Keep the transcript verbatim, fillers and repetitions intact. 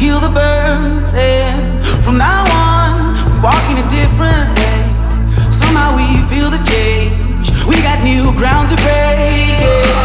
heal the burns, and from now on, we're walking a different way. Somehow we feel the change. We got new ground to break. Yeah.